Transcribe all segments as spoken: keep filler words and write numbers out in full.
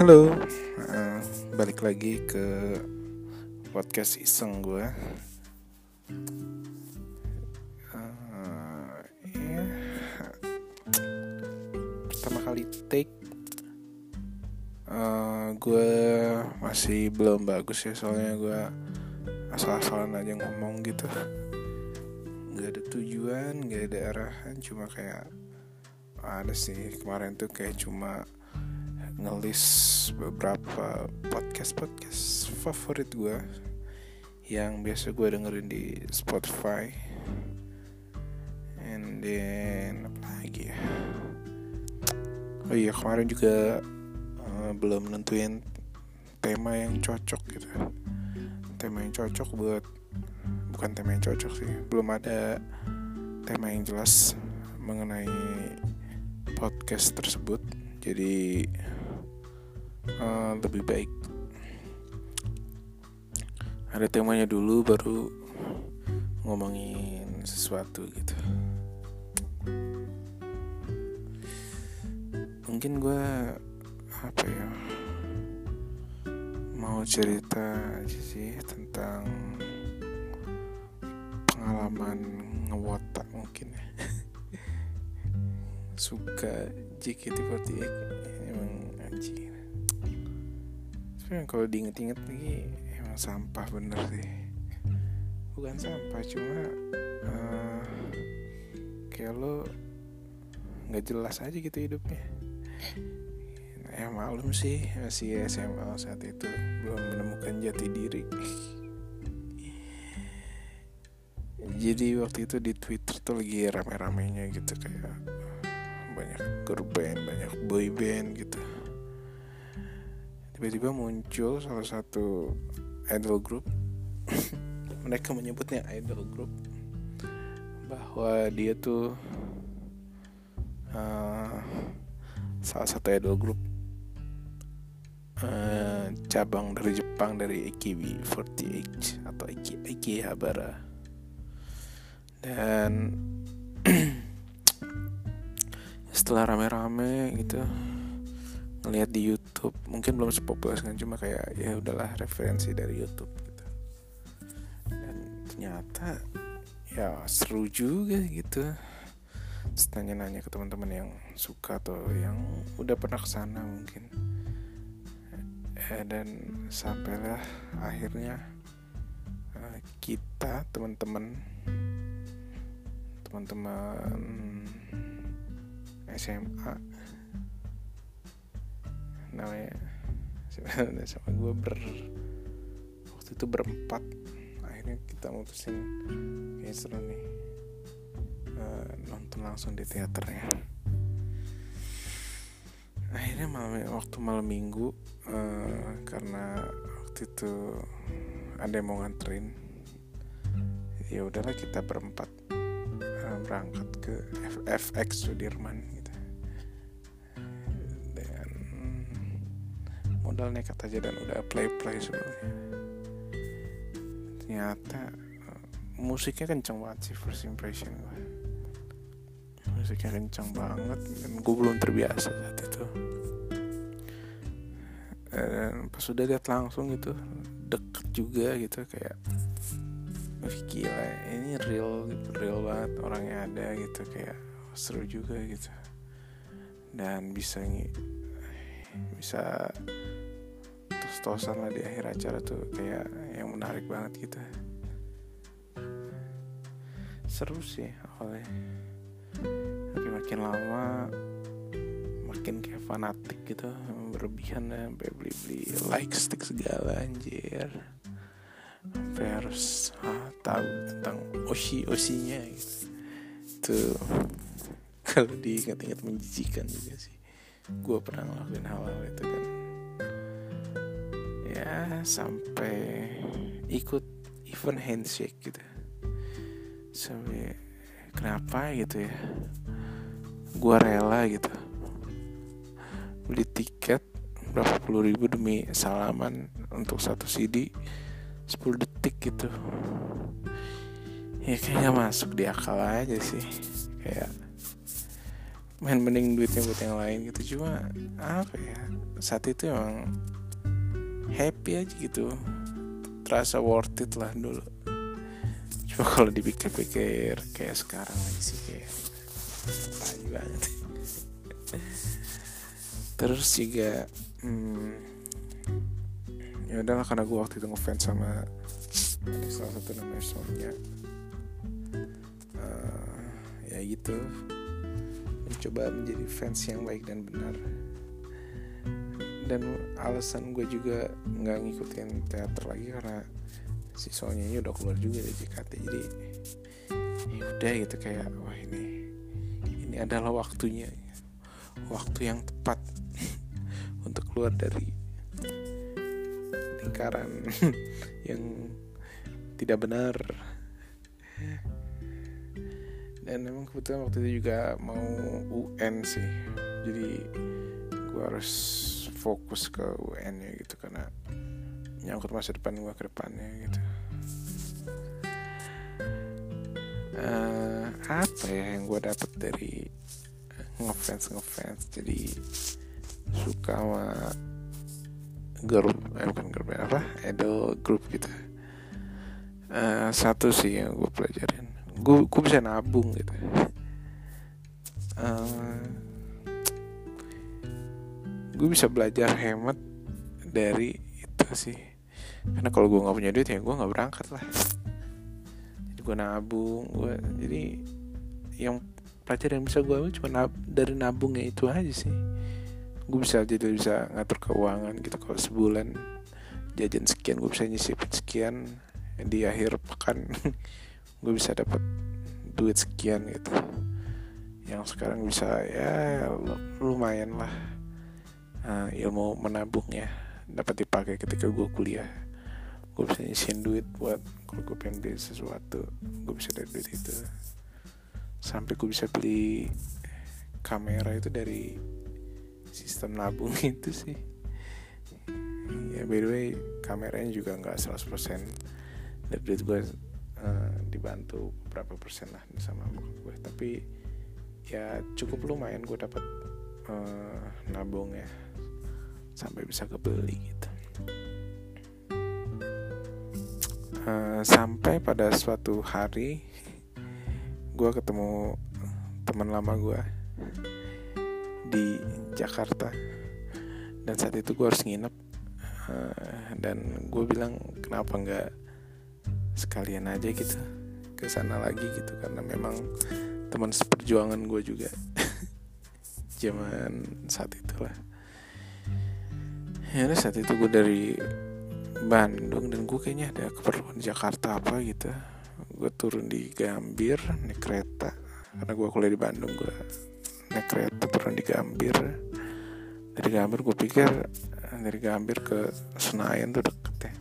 Halo, uh, balik lagi ke podcast iseng gue. uh, yeah. Pertama kali take, uh, gue masih belum bagus ya, soalnya gue asal-asalan aja ngomong gitu. Gak ada tujuan, gak ada arahan, cuma kayak ada sih kemarin tuh kayak cuma ngelis beberapa podcast-podcast favorit gue yang biasa gue dengerin di Spotify, and then apa lagi ya? Oh iya, kemarin juga uh, belum nentuin tema yang cocok gitu. Tema yang cocok buat bukan tema yang cocok sih, belum ada tema yang jelas mengenai podcast tersebut. Jadi Uh, lebih baik ada temanya dulu baru ngomongin sesuatu gitu. Mungkin gue apa ya mau cerita aja sih tentang pengalaman ngewotak mungkin ya. Suka J K T empat delapan emang anjing. Kalau diinget-inget lagi emang sampah bener sih. Bukan sampah, cuma uh, kayak lo gak jelas aja gitu hidupnya. Ya maklum sih, masih S M A saat itu, belum menemukan jati diri. Jadi waktu itu di Twitter tuh lagi rame-ramenya gitu, kayak banyak girl band, banyak boy band gitu. Tiba-tiba muncul salah satu idol group, mereka menyebutnya idol group, bahwa dia tuh uh, salah satu idol group uh, cabang dari Jepang, dari A K B empat delapan atau Akihabara. Dan setelah rame-rame gitu ngelihat di YouTube, mungkin belum sepopuler kan, cuma kayak ya udahlah referensi dari YouTube gitu. Dan ternyata ya seru juga gitu. Terus nanya-nanya ke teman-teman yang suka atau yang udah pernah kesana mungkin. Dan sampailah akhirnya kita teman-teman teman-teman S M A, namanya sebenarnya sama gue ber waktu itu berempat, akhirnya kita mutusin kayak seru nih uh, nonton langsung di teaternya. Akhirnya malam, waktu malam minggu, uh, karena waktu itu ada yang mau nganterin, ya udahlah kita berempat uh, berangkat ke F F X Sudirman gitu. Modal nekat aja dan udah play-play sebelumnya. Ternyata uh, musiknya kenceng banget sih, first impression gue. Musiknya kenceng banget dan gue belum terbiasa saat itu. Dan pas udah lihat langsung gitu, deket juga gitu, kayak gila, ini real, real banget orangnya ada gitu, kayak seru juga gitu. Dan bisa nge- bisa tos-tosan lah di akhir acara tuh, kayak yang menarik banget gitu. Seru sih awalnya, tapi makin lama makin kayak fanatik gitu, berlebihan, sampai beli-beli like stick segala anjir. Sampai harus ah, tahu tentang oshi-oshinya gitu. Itu kalau diingat-ingat menjijikan juga sih. Gue pernah ngelakuin hal-hal itu kan. Ya sampai ikut event handshake gitu. Sampai kenapa gitu ya, gue rela gitu beli tiket berapa puluh ribu demi salaman untuk satu C D sepuluh detik gitu. Ya kayak gak masuk di akal aja sih. Kayak main mending duitnya buat yang lain gitu. Cuma apa ya, saat itu emang happy aja gitu, terasa worth it lah dulu. Cuma kalau dipikir-pikir kayak sekarang lagi sih kayak baik banget. Terus juga hmm, ya udahlah, karena gue waktu itu ngefans sama salah satu namanya Sonya, uh, ya gitu, mencoba menjadi fans yang baik dan benar. Dan alasan gue juga nggak ngikutin teater lagi karena si Sonya ini udah keluar juga dari J K T. Jadi ya udah gitu, kayak wah ini ini adalah waktunya, waktu yang tepat untuk keluar dari lingkaran yang tidak benar. Dan memang kebetulan waktu itu juga mau U N sih, jadi gue harus fokus ke U N-nya gitu karena nyangkut masa depan gue ke depannya gitu. Uh, apa ya yang gue dapat dari ngefans ngefans jadi suka sama girl, eh bukan girl band, apa idol group gitu. Uh, satu sih yang gue pelajarin, gue gue bisa nabung gitu. Uh, gue bisa belajar hemat dari itu sih, karena kalau gue nggak punya duit ya gue nggak berangkat lah. Jadi gue nabung, gue jadi yang pelajaran yang bisa gue ambil cuma nab, dari nabungnya itu aja sih. Gue bisa jadi bisa ngatur keuangan gitu, kalau sebulan jajan sekian gue bisa nyisipin sekian, di akhir pekan gue bisa dapat duit sekian gitu, yang sekarang bisa ya lumayan lah. Nah, ilmu menabungnya dapat dipakai ketika gue kuliah, gue bisa nyisihin duit buat kalau gue pengen beli sesuatu, gue bisa dari duit itu. Sampai gue bisa beli kamera itu dari sistem nabung itu sih. Ya by the way, kameranya juga gak seratus persen dari duit gue. Uh, dibantu berapa persen lah sama bokap gue, tapi ya cukup lumayan gue dapat uh, nabung ya sampai bisa kebeli gitu. Uh, sampai pada suatu hari gue ketemu teman lama gue di Jakarta, dan saat itu gue harus nginep, uh, dan gue bilang kenapa nggak sekalian aja gitu ke sana lagi gitu, karena memang teman seperjuangan gue juga zaman saat itulah. Ya saat itu gue dari Bandung dan gue kayaknya ada keperluan Jakarta apa gitu. Gue turun di Gambir naik kereta, karena gue kuliah di Bandung, gue naik kereta turun di Gambir. Dari Gambir gue pikir dari Gambir ke Senayan tuh deket ya,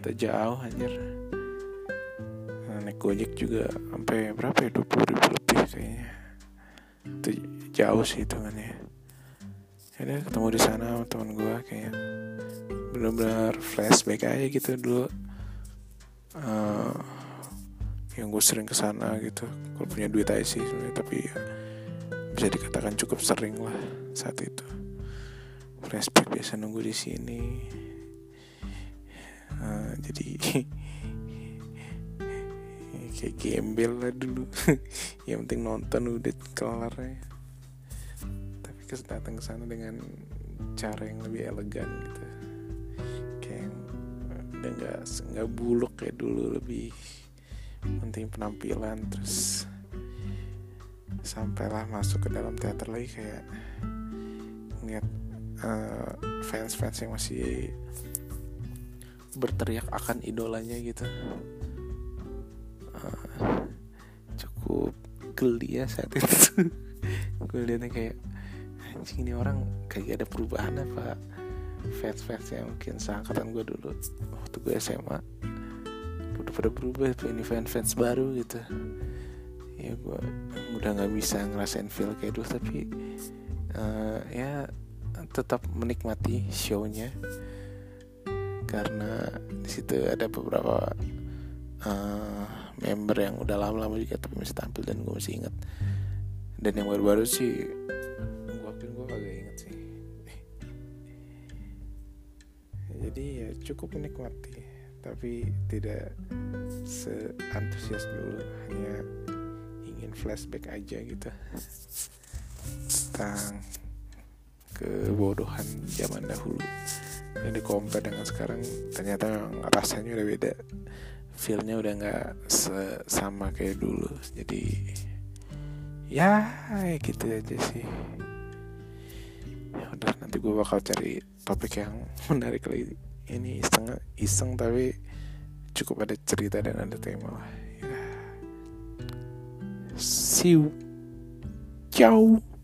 ternyata jauh anjir. Naik gojek juga sampai berapa ya, dua puluh ribu lebih kayaknya. Itu jauh sih hitungannya. Yaudah, ketemu di sana sama teman gue, kayak benar-benar flashback aja gitu dulu. Uh, yang gue sering kesana gitu, kalau punya duit aja sih sebenarnya, tapi ya, bisa dikatakan cukup sering lah saat itu. Flashback biasa nunggu di sini. Uh, jadi kayak gembel lah dulu. Yang penting nonton udah kelar ya. Tapi kesedatang kesana dengan cara yang lebih elegan gitu, kayak udah nggak nggak buluk kayak dulu, lebih penting penampilan. Terus sampailah masuk ke dalam teater lagi, kayak ngeliat uh, fans-fans yang masih berteriak akan idolanya gitu. Uh, cukup geli ya saat itu. Gue liatnya kayak anjing, ini orang kayak ada perubahan apa. Fans-fansnya mungkin seangkatan gue dulu waktu gue S M A udah pada berubah, ini fans-fans baru gitu. Ya gue udah gak bisa ngerasain feel kayak dulu, tapi uh, ya tetap menikmati show-nya, karena di situ ada beberapa uh, member yang udah lama-lama juga tapi masih tampil, dan gue masih ingat Dan yang baru-baru sih gua pin gua kagak inget sih. Jadi ya cukup menikmati, tapi tidak seantusias dulu, hanya ingin flashback aja gitu tentang kebodohan zaman dahulu. Yang di compare dengan sekarang ternyata rasanya udah beda, feelnya udah nggak sama kayak dulu. Jadi ya gitu aja sih. Ya udah, nanti gue bakal cari topik yang menarik lagi. Ini iseng iseng tapi cukup ada cerita dan ada tema lah ya. See you, ciao.